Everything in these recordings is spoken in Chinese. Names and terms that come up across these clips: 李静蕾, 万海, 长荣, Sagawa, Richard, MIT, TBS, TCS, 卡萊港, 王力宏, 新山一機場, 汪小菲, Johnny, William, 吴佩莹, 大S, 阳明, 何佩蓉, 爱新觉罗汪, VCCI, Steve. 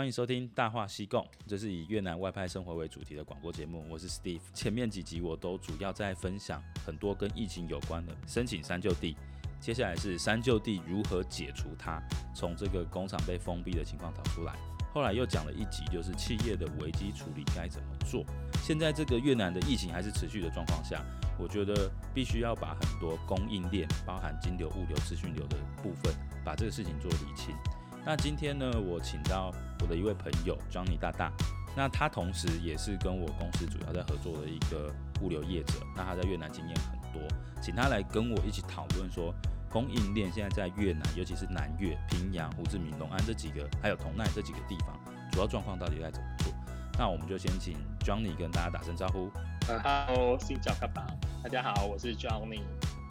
欢迎收听《大话西贡》，这是以越南外派生活为主题的广播节目。我是 Steve。前面几集我都主要在分享很多跟疫情有关的申请三就地，接下来是三就地如何解除它，从这个工厂被封闭的情况逃出来。后来又讲了一集，就是企业的危机处理该怎么做。现在这个越南的疫情还是持续的状况下，我觉得必须要把很多供应链，包含金流、物流、资讯流的部分，把这个事情做厘清。那今天呢，我请到我的一位朋友 Johnny 大大，那他同时也是跟我公司主要在合作的一个物流业者，那他在越南经验很多，请他来跟我一起讨论说，供应链现在在越南，尤其是南越、平阳、胡志明、隆安这几个，还有同奈这几个地方，主要状况到底该怎么做？那我们就先请 Johnny 跟大家打声招呼。Hello， xin chào các bạn， 大家好，我是 Johnny。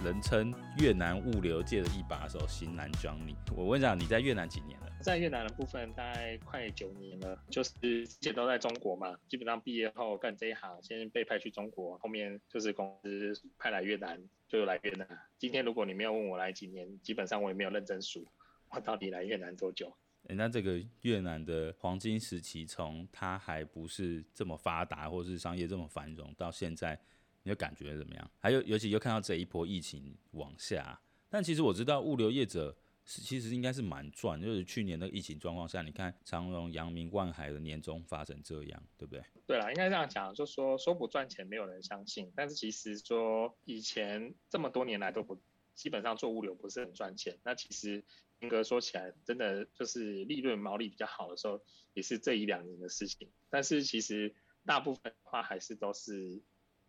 人称越南物流界的一把手，新南 Johnny。我问一下，你在越南几年了？在越南的部分大概快9年了，就是之前都在中国嘛，基本上毕业后干这一行，先被派去中国，后面就是公司派来越南，就来越南。今天如果你没有问我来几年，基本上我也没有认真数，我到底来越南多久？那这个越南的黄金时期，从它还不是这么发达，或是商业这么繁荣，到现在。你就感觉怎么样？还有，尤其又看到这一波疫情往下，但其实我知道物流业者其实应该是蛮赚，就是去年的疫情状况下，你看长荣、阳明、万海的年终发成这样，对不对？对啦，应该这样讲，就说不赚钱，没有人相信。但是其实说以前这么多年来都不，基本上做物流不是很赚钱。那其实严格说起来，真的就是利润毛利比较好的时候，也是这1-2年的事情。但是其实大部分的话还是都是。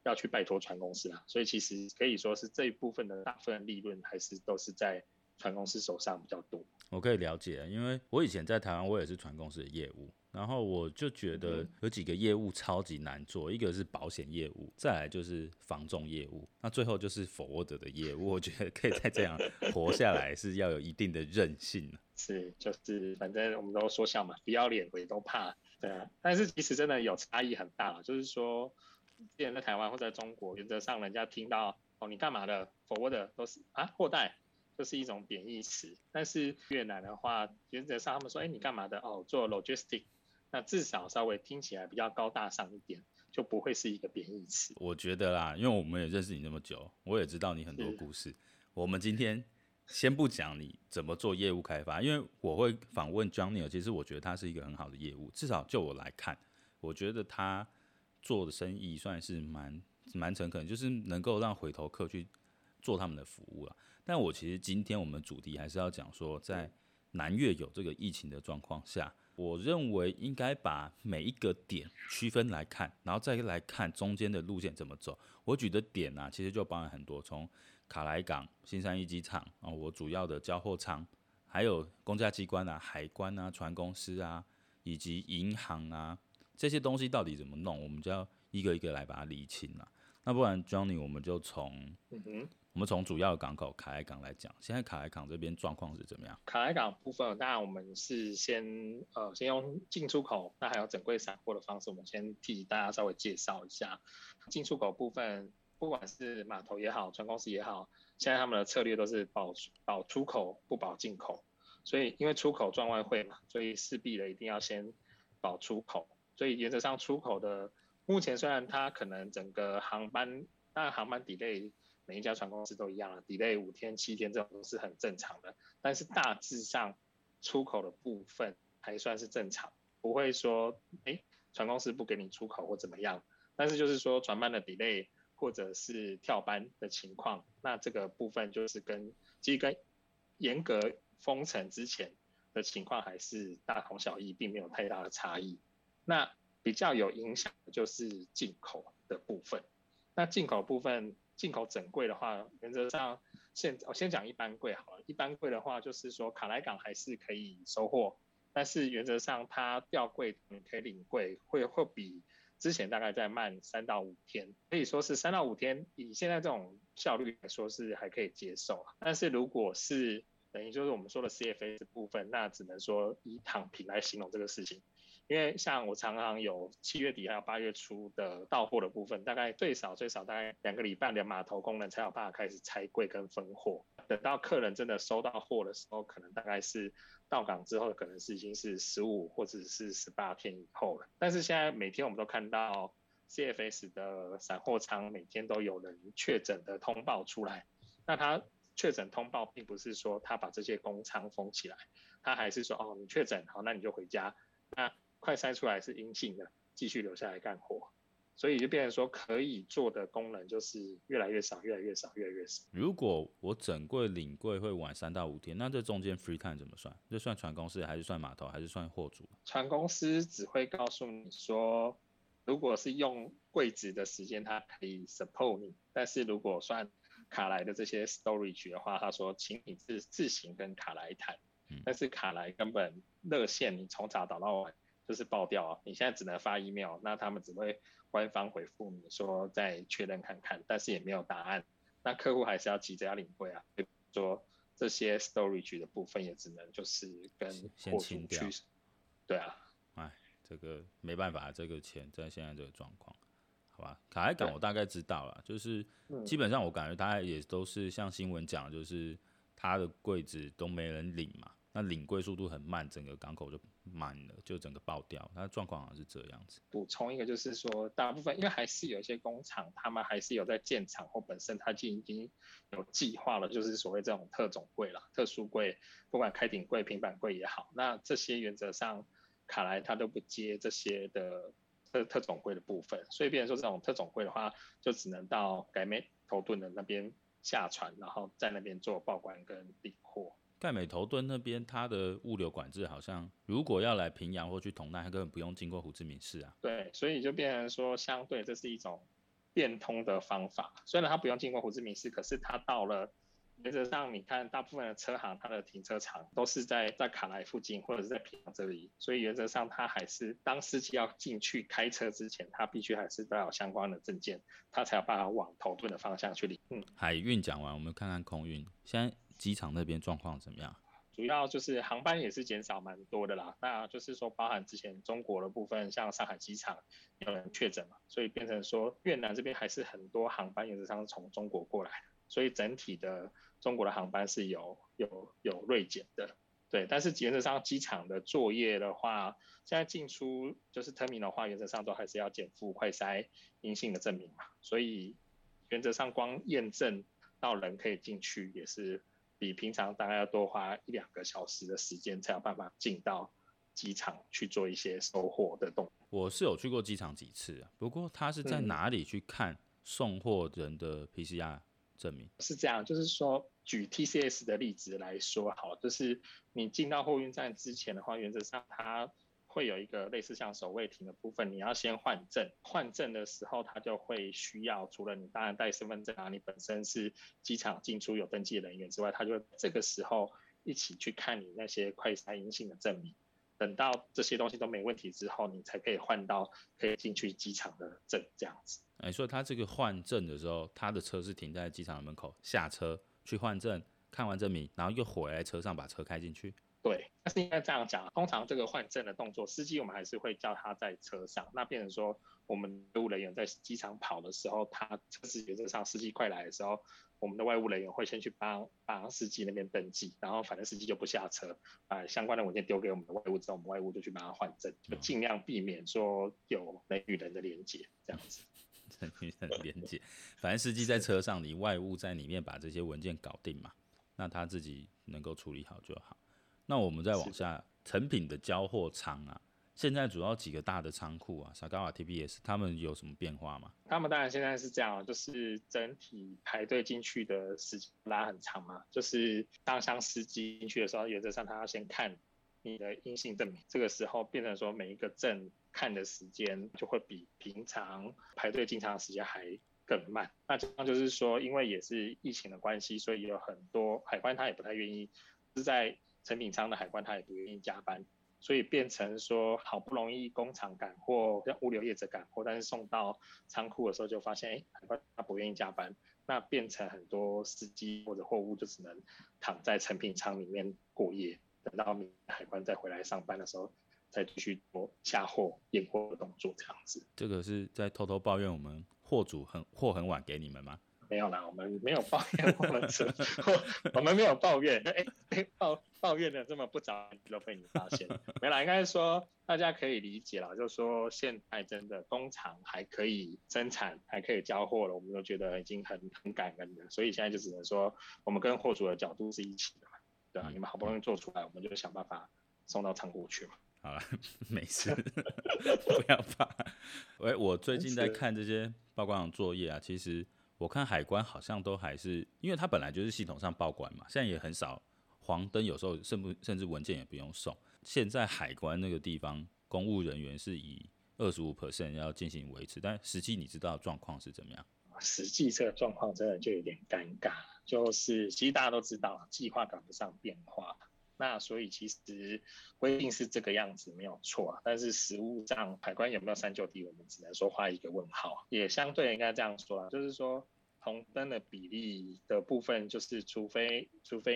要去拜托船公司啦，所以其实可以说是这一部分的大部分利润还是都是在船公司手上比较多。我可以了解，因为我以前在台湾我也是船公司的业务，然后我就觉得有几个业务超级难做，一个是保险业务，再来就是房仲业务，那最后就是 forwarder 的业务。我觉得可以再这样活下来是要有一定的韧性。是，就是反正我们都说笑嘛，不要脸鬼都怕，对啊。但是其实真的有差异很大啦，就是说之前在台湾或者在中国，原则上人家听到哦你干嘛的 forwarder 都是啊货代，就是一种贬义词。但是越南的话，原则上他们说哎、你干嘛的哦做 logistic， 那至少稍微听起来比较高大上一点，就不会是一个贬义词。我觉得啦，因为我们也认识你那么久，我也知道你很多故事。我们今天先不讲你怎么做业务开发，因为我会访问 Johnny， 其实我觉得他是一个很好的业务，至少就我来看，我觉得他。做的生意算是蛮诚恳，就是能够让回头客去做他们的服务啦。但我其实今天我们主题还是要讲说，在南越有这个疫情的状况下，我认为应该把每一个点区分来看，然后再来看中间的路线怎么走。我举的点啊，其实就包含很多，从卡莱港、新山一机场、我主要的交货仓，还有公家机关啊、海关啊、船公司啊，以及银行啊。这些东西到底怎么弄，我们就要一个一个来把它厘清啦。那不然 Johnny， 我们就从主要的港口卡莱港来讲，现在卡莱港这边状况是怎么样？卡莱港部分，当然我们是先用进出口，那还有整柜散货的方式，我们先替大家稍微介绍一下。进出口部分，不管是码头也好，船公司也好，现在他们的策略都是保出口不保进口，所以因为出口赚外汇嘛，所以势必的一定要先保出口。所以原则上出口的，目前虽然它可能整个航班，当然航班 delay 每一家船公司都一样了 ，delay 5天7天这种都是很正常的，但是大致上出口的部分还算是正常，不会说船公司不给你出口或怎么样，但是就是说船班的 delay 或者是跳班的情况，那这个部分就是其实跟严格封城之前的情况还是大同小异，并没有太大的差异。那比较有影响的就是进口的部分。那进口部分，进口整柜的话，原则上我先讲一般柜好了。一般柜的话，就是说卡莱港还是可以收货，但是原则上它吊柜你可以领柜，会比之前大概再慢3到5天，可以说是3到5天，以现在这种效率来说是还可以接受。但是如果是等于就是我们说的 CFA 的部分，那只能说以躺平来形容这个事情。因为像我常常有7月底还有8月初的到货的部分，大概最少大概2个礼拜的码头工人才有办法开始拆柜跟分货。等到客人真的收到货的时候，可能大概是到港之后，可能是已经是15或者是18天以后了。但是现在每天我们都看到 CFS 的散货仓每天都有人确诊的通报出来，那他确诊通报并不是说他把这些工仓封起来，他还是说哦你确诊好那你就回家，那快筛出来是阴性的继续留下来干活，所以就变成说可以做的功能就是越来越少越来越少越来越少。如果我整柜领柜会晚3到5天，那这中间 free time 怎么算？这算船公司还是算码头还是算货主？船公司只会告诉你说如果是用柜子的时间它可以 support 你，但是如果算卡来的这些 storage 的话，他说请你 自行跟卡来谈，但是卡来根本热线你从早打到晚就是爆掉啊！你现在只能发 email， 那他们只会官方回复你说再确认看看，但是也没有答案。那客户还是要急着要领柜啊，所以说这些 storage 的部分也只能就是跟货主去，对啊，哎，这个没办法，这个钱在现在这个状况。卡海港我大概知道了，就是基本上我感觉他也都是像新闻讲，就是他的柜子都没人领嘛，那领柜速度很慢，整个港口就满了，就整个爆掉，他的状况好像是这样子。补充一个就是说，大部分因为还是有一些工厂，他们还是有在建厂或本身他就已经有计划了，就是所谓这种特种柜啦、特殊柜，不管开顶柜、平板柜也好，那这些原则上卡莱他都不接这些的。特种柜的部分，所以变成说这种特种柜的话，就只能到改美头盾的那边下船，然后在那边做报关跟领货。改美头盾那边，它的物流管制好像，如果要来平阳或去同奈，它根本不用经过胡志明市啊。对，所以就变成说，相对这是一种变通的方法。虽然它不用经过胡志明市，可是它到了。原则上，你看大部分的车行，它的停车场都是 在卡莱附近，或者是在平阳这里，所以原则上，它还是当司机要进去开车之前，他必须还是都要有相关的证件，他才有办法往头顿的方向去领。海运讲完，我们看看空运，现在机场那边状况怎么样？主要就是航班也是减少蛮多的啦，那就是说包含之前中国的部分，像上海机场有人确诊嘛，所以变成说越南这边还是很多航班原则上是从中国过来的。所以整体的中国的航班是有锐减的，对。但是原则上机场的作业的话，现在进出就是 terminal 的话，原则上都还是要检附快筛阴性的证明嘛。所以原则上光验证到人可以进去，也是比平常大概要多花1-2个小时的时间，才有办法进到机场去做一些收货的动作。我是有去过机场几次啊，不过他是在哪里去看送货人的 PCR？是这样，就是说举 TCS 的例子来说好，就是你进到货运站之前的话，原则上它会有一个类似像守卫亭的部分，你要先换证。换证的时候，它就会需要除了你当然带身份证啊，你本身是机场进出有登记的人员之外，它就会这个时候一起去看你那些快筛阴性的证明。等到这些东西都没问题之后，你才可以换到可以进去机场的证，这样子。所以他这个换证的时候，他的车是停在机场的门口，下车去换证，看完证明，然后又回来车上把车开进去。对，但是应该这样讲，通常这个换证的动作，司机我们还是会叫他在车上。那变成说，我们业务人员在机场跑的时候，他车子原则上司机快来的时候，我们的外务人员会先去帮司机那边登记，然后反正司机就不下车，把相关的文件丢给我们的外务，之后我们外务就去帮他换证，就尽量避免说有人与人的连结这样子。人与人的连结，反正司机在车上，你外务在里面把这些文件搞定嘛，那他自己能够处理好就好。那我们再往下，成品的交货仓啊，现在主要几个大的仓库啊，Sagawa TBS 他们有什么变化吗？他们当然现在是这样，就是整体排队进去的时间拉很长嘛，就是当像司机进去的时候，原则上他要先看你的阴性证明，这个时候变成说每一个证看的时间就会比平常排队进仓的时间还更慢。那这样就是说，因为也是疫情的关系，所以有很多海关他也不太愿意是在。成品仓的海关他也不愿意加班，所以变成说好不容易工厂赶货，物流业者赶货，但是送到仓库的时候就发现，海关他不愿意加班，那变成很多司机或者货物就只能躺在成品仓里面过夜，等到明天海关再回来上班的时候，再继续做下货验货的动作这样子。这个是在偷偷抱怨我们货主很货很晚给你们吗？没有啦，我们没有抱怨，我们没有抱怨，抱怨的这么不着急都被你发现，没啦，应该说大家可以理解啦，就是说现在真的工厂还可以生产，还可以交货了，我们都觉得已经很感恩了，所以现在就只能说我们跟货主的角度是一起的嘛，对啊，你们好不容易做出来，我们就想办法送到仓库去嘛。好了，没事，不要怕。我最近在看这些报关厂作业啊，其实我看海关好像都还是，因为它本来就是系统上报关嘛，现在也很少黄灯，有时候甚至文件也不用送。现在海关那个地方，公务人员是以 25% 要进行维持，但实际你知道状况是怎么样？实际这个状况真的就有点尴尬，就是其实大家都知道，计划赶不上变化。那所以其实规定是这个样子没有错啊，但是实务上海关有没有三就地，我们只能说画一个问号。也相对应该这样说啦，就是说红灯的比例的部分，就是除非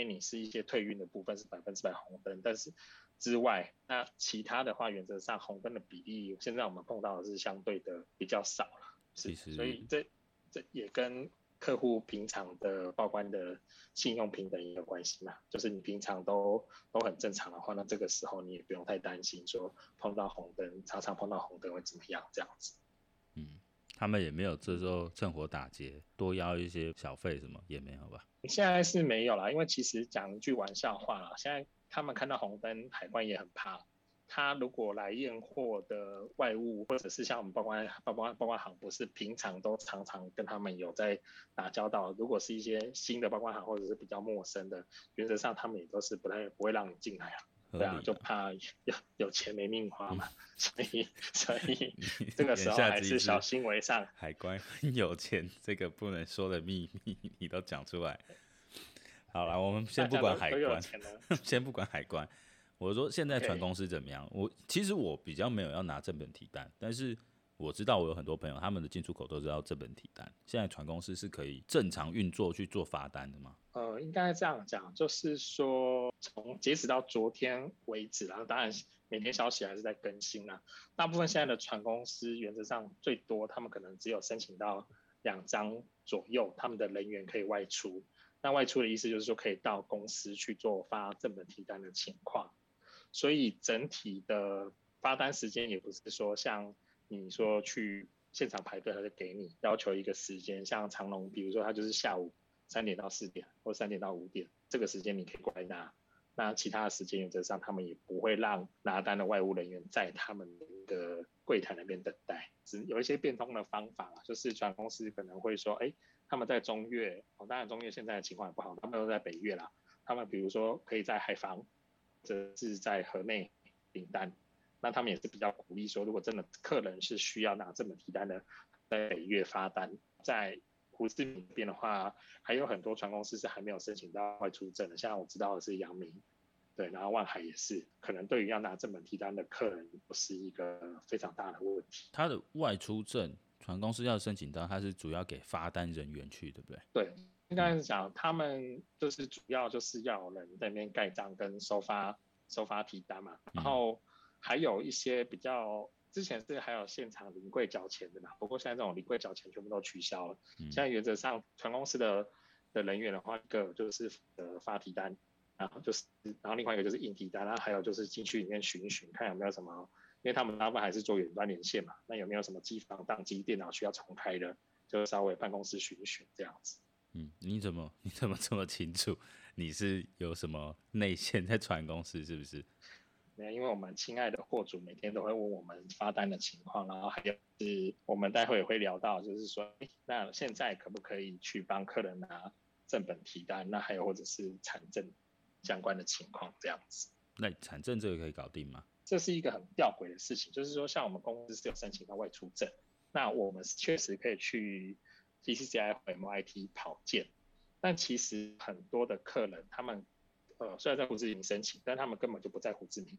你是一些退运的部分是100%红灯，但是之外，那其他的话原则上红灯的比例，现在我们碰到的是相对的比较少了，是，所以这也跟客户平常的报关的信用平等也有关系嘛，就是你平常都很正常的话，那这个时候你也不用太担心说碰到红灯，常常碰到红灯会怎么样这样子。嗯，他们也没有这时候趁火打劫，多要一些小费什么也没有吧？现在是没有啦，因为其实讲一句玩笑话啦，现在他们看到红灯，海关也很怕。他如果来验货的外务，或者是像我们报关行，不是平常都常常跟他们有在打交道。如果是一些新的报关行，或者是比较陌生的，原则上他们也都是不会让你进来啊。对啊，就怕 有钱没命花嘛，所以这个时候还是小心为上。海关有钱这个不能说的秘密，你都讲出来。好了，我们先不管海关，先不管海关。我说现在船公司怎么样？其实我比较没有要拿正本提单，但是我知道我有很多朋友，他们的进出口都是要正本提单。现在船公司是可以正常运作去做罚单的吗？应该这样讲，就是说从截止到昨天为止啦，当然每天消息还是在更新啦。大部分现在的船公司原则上最多，他们可能只有申请到2张左右，他们的人员可以外出。那外出的意思就是说可以到公司去做发正本提单的情况。所以整体的发单时间也不是说像你说去现场排队，他就给你要求一个时间，像长龙，比如说他就是下午3点到4点或3点到5点，这个时间你可以过来拿。那其他的时间原则上他们也不会让拿单的外务人员在他们的柜台那边等待，只有一些变通的方法啦，就是船公司可能会说，他们在中越，当然中越现在的情况也不好，他们都在北越啦，他们比如说可以在海防。这是在河内领单，那他们也是比较鼓励说，如果真的客人是需要拿正本提单的，在北越发单。在胡志明这边的话，还有很多船公司是还没有申请到外出证的，像我知道的是阳明，对，然后万海也是，可能对于要拿正本提单的客人不是一个非常大的问题。他的外出证，船公司要申请到，他是主要给发单人员去，对不对？对。应该是讲，他们就是主要就是要有人在那边盖章跟收发提单嘛，然后还有一些比较之前是还有现场临柜缴钱的嘛，不过现在这种临柜缴钱全部都取消了。现在原则上船公司的人员的话，一个就是发提单，然后另外一个就是印提单，然后还有就是进去里面巡一巡，看有没有什么，因为他们大部分还是做远端连线嘛，那有没有什么机房宕机、电脑需要重开的，就稍微办公室巡一巡这样子。嗯，你怎么这么清楚？你是有什么内线在船公司是不是？没有，因为我们亲爱的货主每天都会问我们发单的情况，然后还有是我们待会也会聊到，就是说，那现在可不可以去帮客人拿正本提单？那还有或者是产证相关的情况这样子。那产证这个可以搞定吗？这是一个很吊诡的事情，就是说，像我们公司是有申请到外出证，那我们确实可以去。VCCI 和 MIT 跑件，但其实很多的客人，他们虽然在胡志明申请，但他们根本就不在胡志明。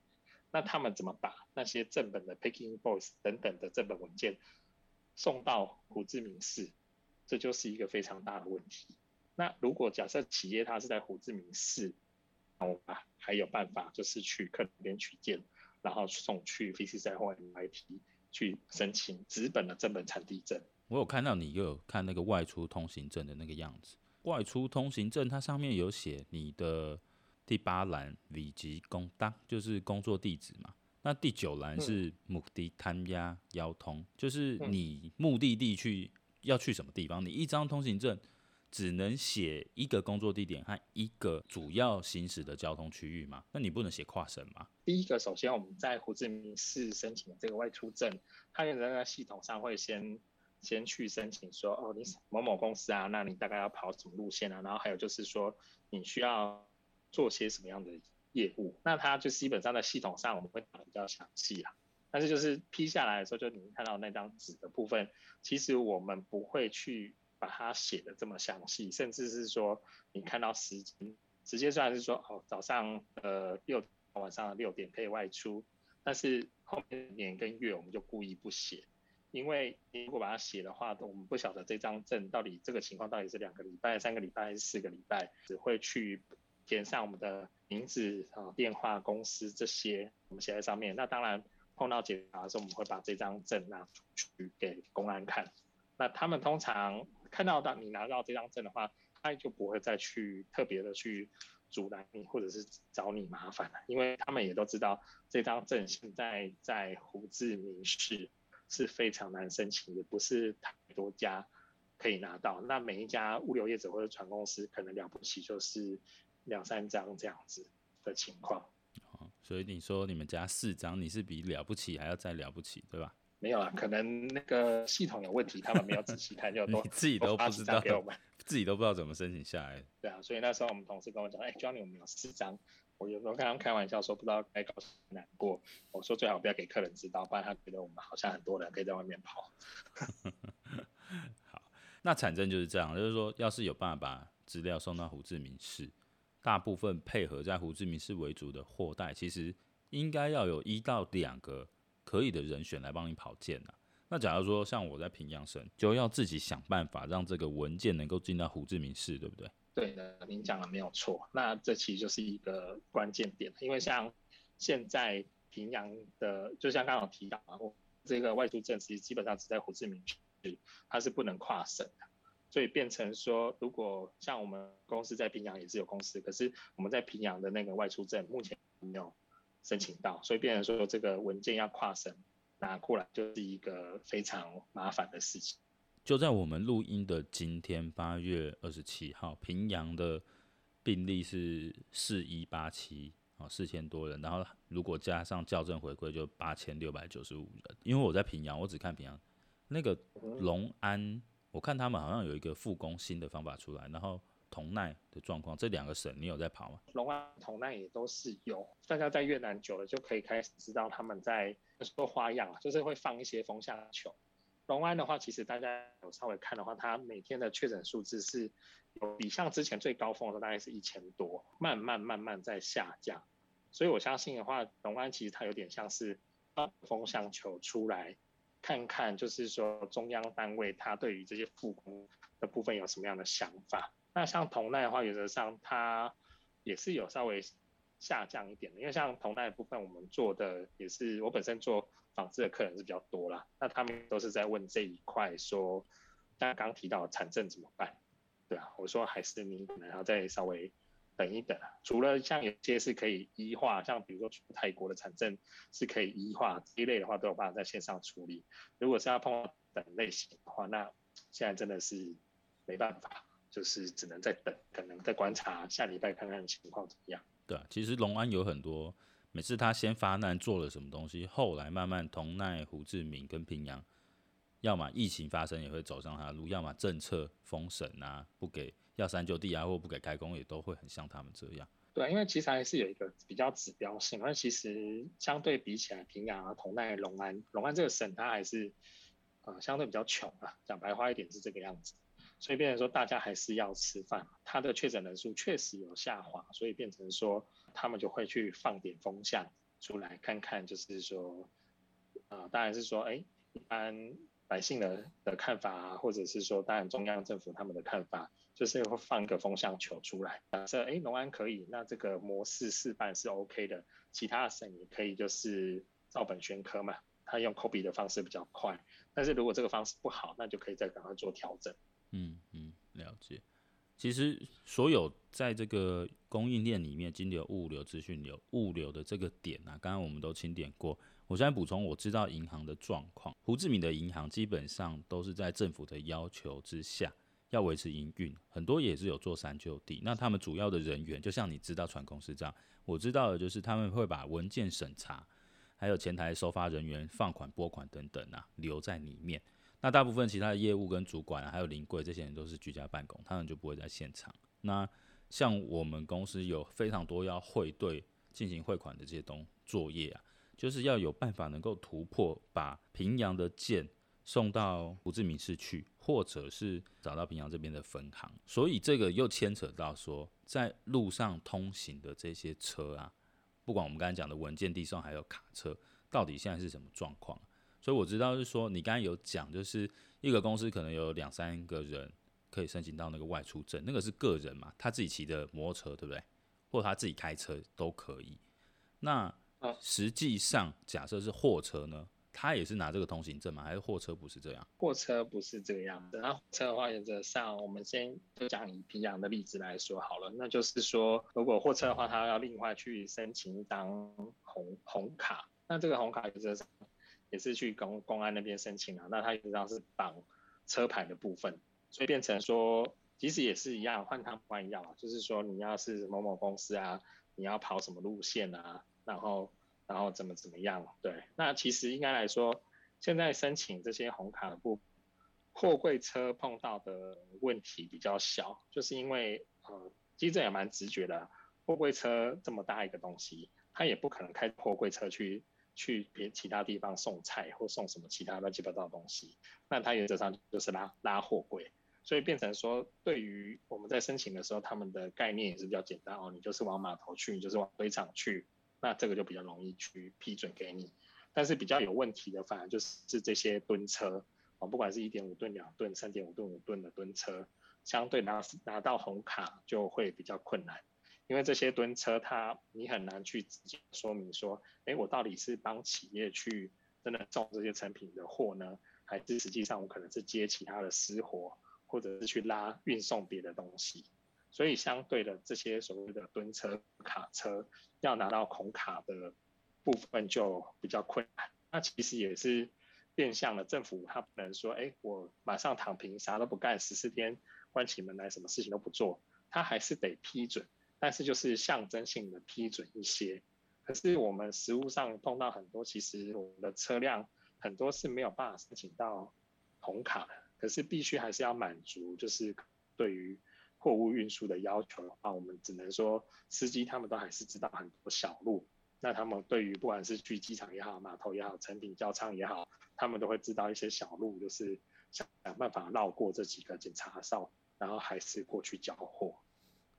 那他们怎么把那些正本的 Picking Invoice 等等的正本文件送到胡志明市？这就是一个非常大的问题。那如果假设企业它是在胡志明市，还有办法就是去客人那边取件，然后送去 VCCI 或 MIT 去申请纸本的正本产地证。我有看到你又有看那个外出通行证的那个样子。外出通行证它上面有写你的第八栏履籍工当，就是工作地址嘛。那第九栏是目的探压腰通，就是你目的地去要去什么地方。你一张通行证只能写一个工作地点和一个主要行驶的交通区域嘛？那你不能写跨省嘛？第一个，首先我们在胡志明市申请的这个外出证，它原来在系统上会先去申请说，哦，你某某公司啊，那你大概要跑什么路线啊？然后还有就是说，你需要做些什么样的业务？那它就基本上在系统上我们会打得比较详细啦。但是就是批下来的时候，就你看到那张纸的部分，其实我们不会去把它写的这么详细，甚至是说你看到时间，直接虽然是说哦早上6点晚上6点可以外出，但是后面年跟月我们就故意不写，因为如果把它写的话，我们不晓得这张证到底这个情况到底是2个礼拜、3个礼拜还是4个礼拜，只会去填上我们的名字、电话、公司这些，我们写在上面。那当然碰到检查的时候，我们会把这张证拿出去给公安看。那他们通常看到你拿到这张证的话，他就不会再去特别的去阻拦你或者是找你麻烦了，因为他们也都知道这张证现在在胡志明市是非常难申请，也不是太多家可以拿到。那每一家物流业者或者船公司可能了不起就是2-3张这样子的情况。哦，所以你说你们家4张，你是比了不起还要再了不起，对吧？没有啦，可能那个系统有问题，他们没有仔细看，就多你自己都不知道，自己都不知道怎么申请下来。对啊，所以那时候我们同事跟我讲，Johnny， 我们有4张，我有时候跟他们开玩笑说，不知道该搞什么难过。我说最好不要给客人知道，不然他觉得我们好像很多人可以在外面跑。好，那产证就是这样，就是说，要是有办法把资料送到胡志明市，大部分配合在胡志明市为主的货代，其实应该要有1到2个。可以的人选来帮你跑件啊。那假如说像我在平阳省，就要自己想办法让这个文件能够进到胡志明市，对不对？对的，您讲的没有错。那这其实就是一个关键点，因为像现在平阳的，就像刚刚有提到啊，这个外出证其实基本上只在胡志明市，它是不能跨省的，所以变成说，如果像我们公司在平阳也是有公司，可是我们在平阳的那个外出证目前没有申请到，所以变成说这个文件要跨省拿过来就是一个非常麻烦的事情。就在我们录音的今天8月27号，平阳的病例是4187，4000多人，然后如果加上校正回归就8695人。因为我在平阳，我只看平阳，那个龙安，我看他们好像有一个复工新的方法出来，然后同奈的状况，这2个省你有在跑吗？龙安、同奈也都是有，大家在越南久了就可以开始知道他们在做花样啊，就是会放一些风向球。龙安的话，其实大家有稍微看的话，它每天的确诊数字是有比像之前最高峰的时候大概是1000多，慢慢在下降。所以我相信的话，龙安其实它有点像是放风向球出来，看看就是说中央单位它对于这些复工的部分有什么样的想法。那像同奈的话，原则上它也是有稍微下降一点的，因为像同奈的部分，我们做的也是我本身做纺织的客人是比较多啦，那他们都是在问这一块说，大家刚提到产证怎么办？对啊，我说还是你可能要再稍微等一等啊。除了像有些是可以医化，像比如说泰国的产证是可以医化这一类的话，都有办法在线上处理。如果是要碰到等类型的话，那现在真的是没办法。就是只能再等，可能再观察下礼拜看看情况怎么样。对啊，其实龙安有很多，每次他先发难做了什么东西，后来慢慢同奈、胡志明跟平阳，要么疫情发生也会走上他的路，要么政策封省啊，不给要三就地啊，或不给开工，也都会很像他们这样。对啊，因为其实还是有一个比较指标性，因为其实相对比起来，平阳啊、同奈、龙安这个省，它还是相对比较穷啊，讲白话一点是这个样子。所以变成说，大家还是要吃饭。他的确诊人数确实有下滑，所以变成说，他们就会去放点风向出来，看看就是说，当然是说，一般百姓的看法啊，或者是说，当然中央政府他们的看法，就是会放个风向球出来。假设农安可以，那这个模式示范是 OK 的，其他省也可以，就是照本宣科嘛。它用 copy 的方式比较快。但是如果这个方式不好，那就可以再赶快做调整。嗯嗯，了解。其实所有在这个供应链里面，金流、物流、资讯流、物流的这个点啊，刚刚我们都清点过。我现在补充，我知道银行的状况。胡志明的银行基本上都是在政府的要求之下，要维持营运，很多也是有做三就地。那他们主要的人员，就像你知道船公司这样，我知道的就是他们会把文件审查，还有前台收发人员放款、拨款等等啊，留在里面。那大部分其他的业务跟主管、啊、还有临柜这些人都是居家办公，他们就不会在现场。那像我们公司有非常多要汇兑进行汇款的这些作业啊，就是要有办法能够突破，把平阳的件送到胡志明市去，或者是找到平阳这边的分行。所以这个又牵扯到说，在路上通行的这些车啊，不管我们刚才讲的文件递送还有卡车，到底现在是什么状况、啊？所以我知道是说，你刚才有讲，就是一个公司可能有2-3个人可以申请到那个外出证，那个是个人嘛，他自己骑的摩托车，对不对？或者他自己开车都可以。那实际上，假设是货车呢，他也是拿这个通行证吗？还是货车不是这样？货车不是这样的。那货车的话，原则上我们先就讲以平阳的例子来说好了。那就是说，如果货车的话，他要另外去申请一张 红卡，那这个红卡原则上也是去公安那边申请啊，那它实际上是绑车牌的部分，所以变成说，其实也是一样，换汤不换药啊，就是说你要是某某公司啊，你要跑什么路线啊，然后怎么样，对，那其实应该来说，现在申请这些红卡的部分，货柜车碰到的问题比较小，就是因为其实这也蛮直觉的，货柜车这么大一个东西，它也不可能开货柜车去其他地方送菜或送什么其他乱七八糟的东西，那它原则上就是拉货柜，所以变成说，对于我们在申请的时候，他们的概念也是比较简单哦，你就是往码头去，你就是往堆场去，那这个就比较容易去批准给你。但是比较有问题的，反而就是这些吨车哦，不管是1.5吨、2吨、3.5吨、5吨的吨车，相对拿到红卡就会比较困难。因为这些吨车它你很难去直接说明说，我到底是帮企业去真的送这些成品的货呢，还是实际上我可能是接其他的私货，或者是去拉运送别的东西。所以相对的，这些所谓的吨车、卡车要拿到红卡的部分就比较困难。那其实也是变相的，政府它不能说，我马上躺平，啥都不干，14天关起门来，什么事情都不做，它还是得批准。但是就是象征性的批准一些，可是我们实务上碰到很多，其实我们的车辆很多是没有办法申请到红卡的，可是必须还是要满足就是对于货物运输的要求的话，我们只能说司机他们都还是知道很多小路，那他们对于不管是去机场也好、码头也好、成品交仓也好，他们都会知道一些小路，就是想办法绕过这几个检查哨，然后还是过去交货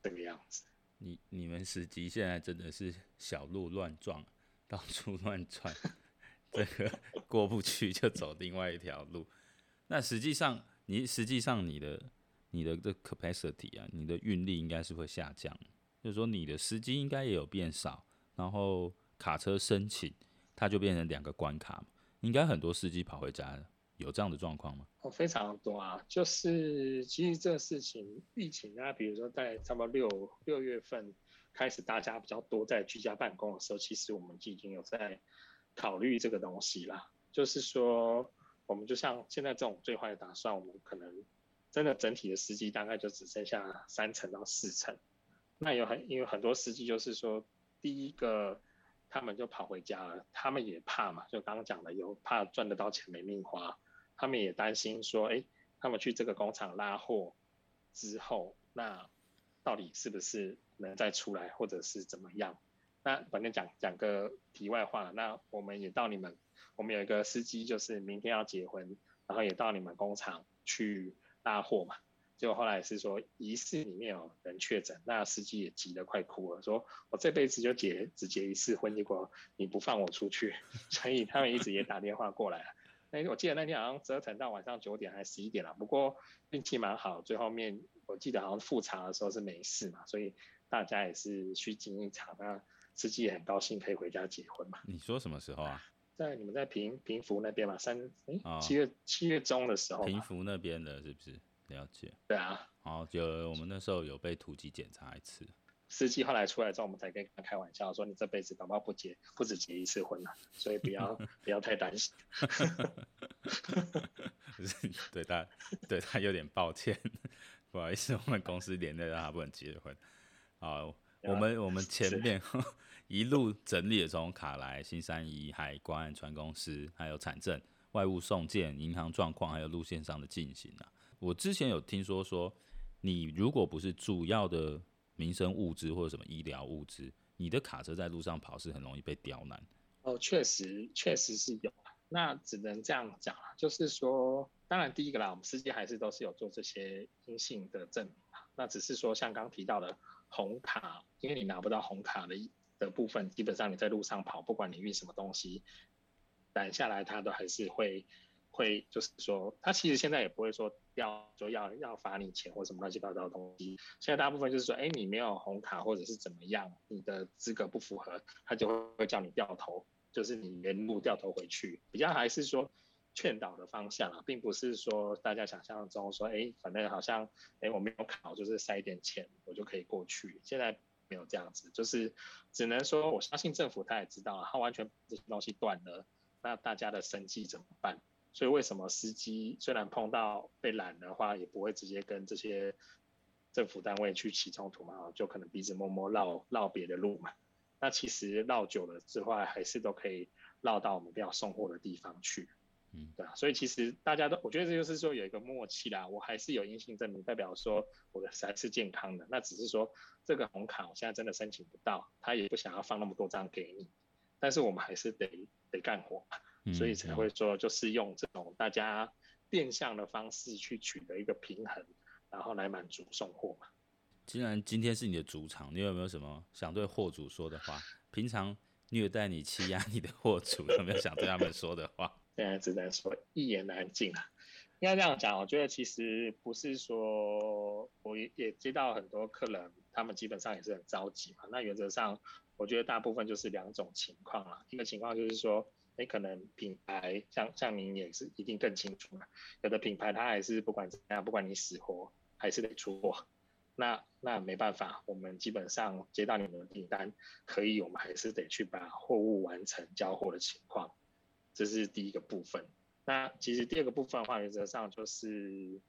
这个样子。你们司机现在真的是小路乱撞，到处乱窜，这个过不去就走另外一条路。那实际上你的 capacity 啊，你的运力应该是会下降，就是说你的司机应该也有变少，然后卡车申请它就变成2个关卡嘛，应该很多司机跑回家了。有这样的状况吗？非常多啊！就是其实这事情疫情啊，比如说在差不多6月份开始，大家比较多在居家办公的时候，其实我们已经有在考虑这个东西啦。就是说，我们就像现在这种最坏的打算，我们可能真的整体的司机大概就只剩下30%到40%。那因为很多司机就是说，第一个，他们就跑回家了，他们也怕嘛，就刚刚讲的，有怕赚得到钱没命花。他们也担心说，他们去这个工厂拉货之后，那到底是不是能再出来，或者是怎么样？那反正讲个题外话，那我们也到你们，我们有一个司机就是明天要结婚，然后也到你们工厂去拉货嘛。结果后来是说疑似里面有人确诊，那司机也急得快哭了，说我这辈子就只结1次婚，结果你不放我出去，所以他们一直也打电话过来了。我记得那天好像折腾到晚上9点还11点了，不过运气蛮好，最后面我记得好像复查的时候是没事嘛，所以大家也是虚惊一场，那司机也很高兴可以回家结婚嘛。你说什么时候啊？你们在平福那边嘛，七月中的时候，平福那边的是不是？了解。对啊，然后我们那时候有被突击检查一次，司机后来出来之后，我们才跟他开玩笑说：“你这辈子搞不好不只结一次婚了，所以不要太担心。对”对他有点抱歉，不好意思，我们公司连累到他不能结婚。好，我们前面一路整理了从卡莱、新三一、海关、船公司，还有产证、外务送件、银行状况，还有路线上的进行啊。我之前有听说，你如果不是主要的民生物资或者什么医疗物资，你的卡车在路上跑是很容易被刁难。哦，确实是有，那只能这样讲啦，就是说，当然第一个啦，我们司机还是都是有做这些阴性的证明嘛。那只是说，像刚提到的红卡，因为你拿不到红卡的部分，基本上你在路上跑，不管你运什么东西，拦下来他都还是会就是说，他其实现在也不会说要罚你钱或什么乱七八糟的东西。现在大部分就是说，哎，你没有红卡或者是怎么样，你的资格不符合，他就会叫你掉头，就是你原路掉头回去。比较还是说劝导的方向啊，并不是说大家想象中说，哎，反正好像，哎，我没有卡，我就是塞一点钱，我就可以过去。现在没有这样子，就是只能说，我相信政府他也知道啊，他完全这些东西断了，那大家的生计怎么办？所以为什么司机虽然碰到被拦的话，也不会直接跟这些政府单位去起冲突嘛？就可能鼻子摸摸绕别的路嘛。那其实绕久了之外，还是都可以绕到我们要送货的地方去。嗯，对啊。所以其实大家都，我觉得这就是说有一个默契啦。我还是有阴性证明，代表说我的还是健康的。那只是说这个红卡我现在真的申请不到，他也不想要放那么多张给你，但是我们还是得干活。所以才会说，就是用这种大家变相的方式去取得一个平衡，然后来满足送货嘛。既然今天是你的主场，你有没有什么想对货主说的话？平常虐待你、欺压你的货主，有没有想对他们说的话？现在只能说一言难尽啊。应该这样讲，我觉得其实不是说，我也接到很多客人，他们基本上也是很着急嘛。那原则上，我觉得大部分就是两种情况啦。一个情况就是说，你可能品牌像您也是一定更清楚了，有的品牌它还是不管怎样，不管你死活还是得出货，那没办法，我们基本上接到你们的订单，可以我们还是得去把货物完成交货的情况，这是第一个部分。那其实第二个部分的话，原则上就是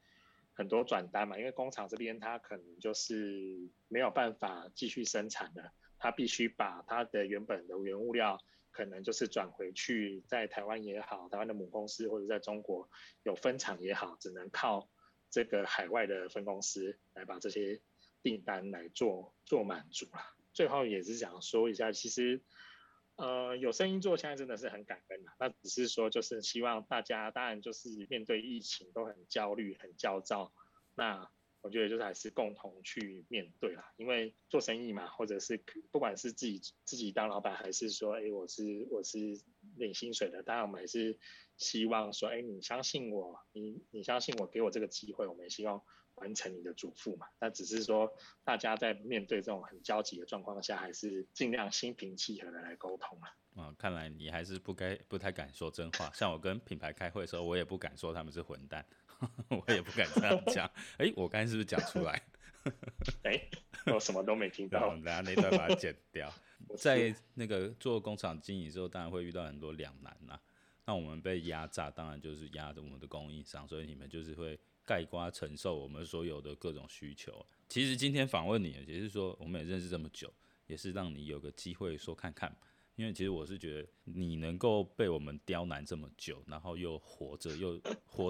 很多转单嘛，因为工厂这边它可能就是没有办法继续生产了，它必须把它的原本的原物料，可能就是转回去，在台湾也好，台湾的母公司或者在中国有分厂也好，只能靠这个海外的分公司来把这些订单来做满足啦。最后也是想说一下，其实有生意做，现在真的是很感恩啦。那只是说，就是希望大家当然就是面对疫情都很焦虑、很焦躁，那我觉得就是还是共同去面对啦，因为做生意嘛，或者是不管是自己当老板，还是说，哎，我是领薪水的，当然我们还是希望说，哎，你相信我，你相信我，给我这个机会，我们也希望完成你的嘱咐嘛。那只是说，大家在面对这种很焦急的状况下，还是尽量心平气和的来沟通啦。啊，看来你还是不太敢说真话。像我跟品牌开会的时候，我也不敢说他们是混蛋，我也不敢这样讲。哎，我刚才是不是讲出来？哎，我什么都没听到。等下那段把它剪掉。在那个做工厂经营之后，当然会遇到很多两难啦。那我们被压榨，当然就是压着我们的供应商，所以你们就是会概括承受我们所有的各种需求。其实今天访问你，也是说我们也认识这么久，也是让你有个机会说看看。因为其实我是觉得你能够被我们刁难这么久，然后又活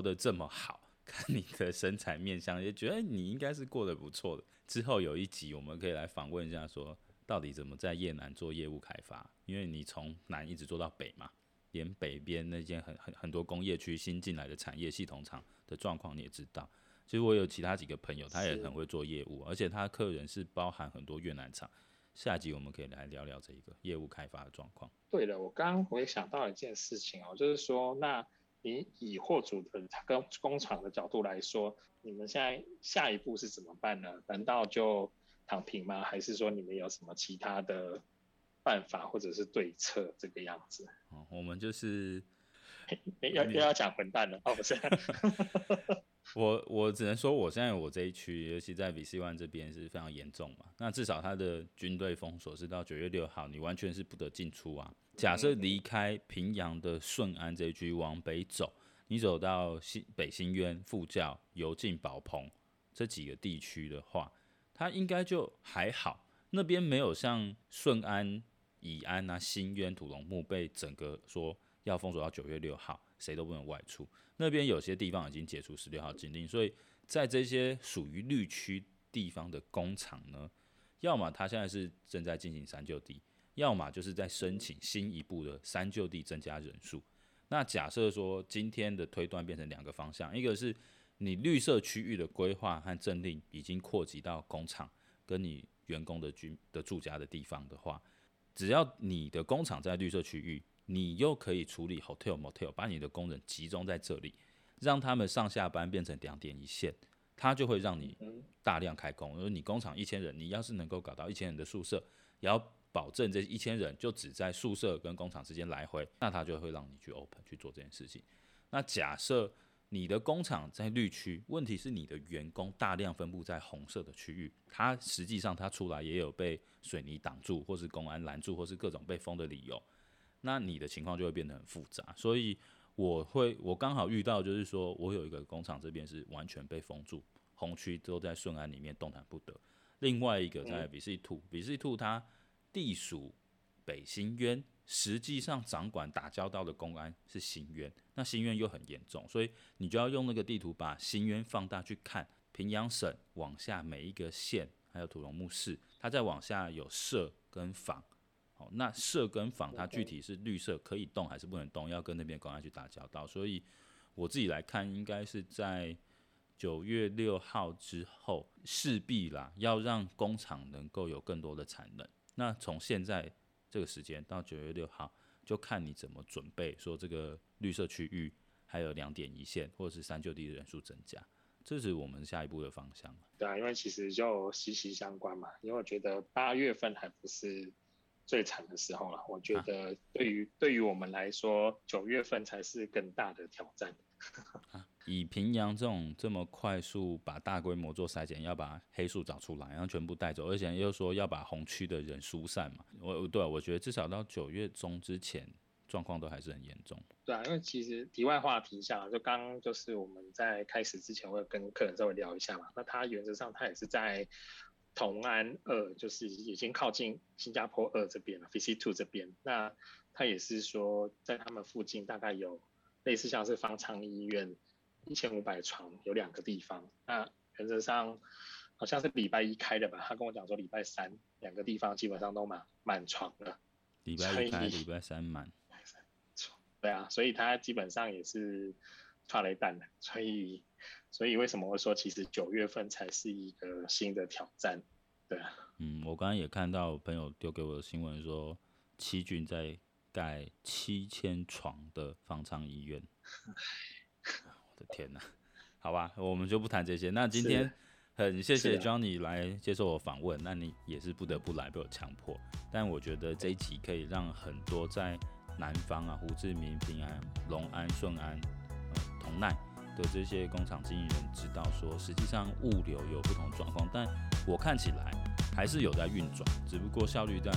得这么好，看你的身材面相，也觉得你应该是过得不错的。之后有一集我们可以来访问一下，说到底怎么在越南做业务开发，因为你从南一直做到北嘛，连北边那间很多工业区新进来的产业系统厂的状况你也知道。其实我有其他几个朋友，他也很会做业务，而且他客人是包含很多越南厂。下集我们可以来聊聊这一个业务开发的状况。对了，我也想到一件事情哦，就是说，那你以货主的跟工厂的角度来说，你们现在下一步是怎么办呢？难道就躺平吗？还是说你们有什么其他的办法或者是对策这个样子。哦、我们就是要讲混蛋了哦，不是。我只能说，我现在我这一区，尤其在 VC1 这边是非常严重嘛。那至少他的军队封锁是到9月6号，你完全是不得进出啊。假设离开平阳的顺安这一区往北走，你走到北新渊、副教、油尽、宝鹏这几个地区的话，它应该就还好。那边没有像顺安、乙安啊、新渊、土龙木被整个说要封锁到9月6号。谁都不能外出，那边有些地方已经解除16号禁令，所以在这些属于绿区地方的工厂呢，要么它现在是正在进行三就地，要么就是在申请新一步的三就地增加人数。那假设说今天的推断变成两个方向，一个是你绿色区域的规划和政令已经扩及到工厂跟你员工 的住家的地方的话，只要你的工厂在绿色区域，你又可以处理 hotel motel， 把你的工人集中在这里，让他们上下班变成两点一线，它就会让你大量开工。就是你工厂1000人，你要是能够搞到1000人的宿舍，也要保证这1000人就只在宿舍跟工厂之间来回，那它就会让你去 open 去做这件事情。那假设你的工厂在绿区，问题是你的员工大量分布在红色的区域，它实际上它出来也有被水泥挡住，或是公安拦住，或是各种被封的理由。那你的情况就会变得很复杂，所以我刚好遇到，就是说我有一个工厂这边是完全被封住，红区都在顺安里面动弹不得。另外一个在 VC2，VC2 它地属北新渊，实际上掌管打交道的公安是新渊，那新渊又很严重，所以你就要用那个地图把新渊放大去看，平阳省往下每一个县，还有土龙木市，它再往下有社跟防。好，那社跟房它具体是绿色可以动还是不能动，要跟那边公安去打交道，所以我自己来看，应该是在9月6号之后，势必啦要让工厂能够有更多的产能。那从现在这个时间到9月6号，就看你怎么准备，说这个绿色区域还有两点一线或者是三就地的人数增加。这是我们下一步的方向。对啊，因为其实就息息相关嘛，因为我觉得8月份还不是最惨的时候了，我觉得对于我们来说，9月份才是更大的挑战。以平阳这种这么快速把大规模做筛检，要把黑数找出来，然后全部带走，而且又说要把红区的人疏散嘛。对、啊，我觉得至少到9月中之前，状况都还是很严重。对啊，因为其实题外话提一下，就刚刚就是我们在开始之前，我有跟客人稍微聊一下嘛。那他原则上他也是在同安2，就是已经靠近新加坡2这边了 ，VC2 这边。那他也是说，在他们附近大概有类似像是方舱医院1500床，有2个地方。那原则上好像是礼拜一开的吧，他跟我讲说礼拜32个地方基本上都满床了。礼拜一开，礼拜3满。对啊，所以他基本上也是差了一半的，所以为什么会说其实9月份才是一个新的挑战？对啊，我刚刚也看到朋友丢给我的新闻说，七军在盖7000床的方舱医院，我的天哪、啊！好吧，我们就不谈这些。那今天很谢谢 Johnny 来接受我访问，那你也是不得不来被我强迫，但我觉得这一集可以让很多在南方啊，胡志明、平安、龙安、顺安、同奈的这些工厂经营人知道说，实际上物流有不同状况，但我看起来还是有在运转，只不过效率在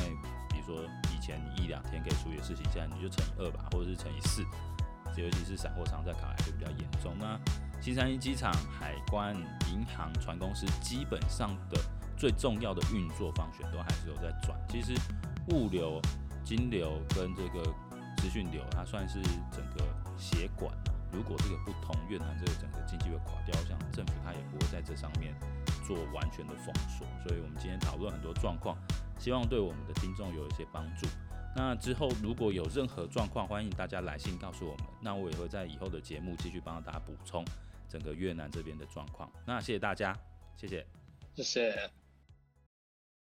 比如说以前1-2天可以处理的事情，现在你就乘以2吧，或者是乘以4，尤其是散货商在卡海就比较严重。那731机场、海关、银行、船公司基本上的最重要的运作方选都还是有在转。其实物流、金流跟这个资讯流，它算是整个血管。如果这个不同，越南这个整个经济会垮掉，像政府它也不会在这上面做完全的封锁。所以我们今天讨论很多状况，希望对我们的听众有一些帮助。那之后如果有任何状况，欢迎大家来信告诉我们，那我也会在以后的节目继续帮大家补充整个越南这边的状况。那谢谢大家，谢谢，谢谢。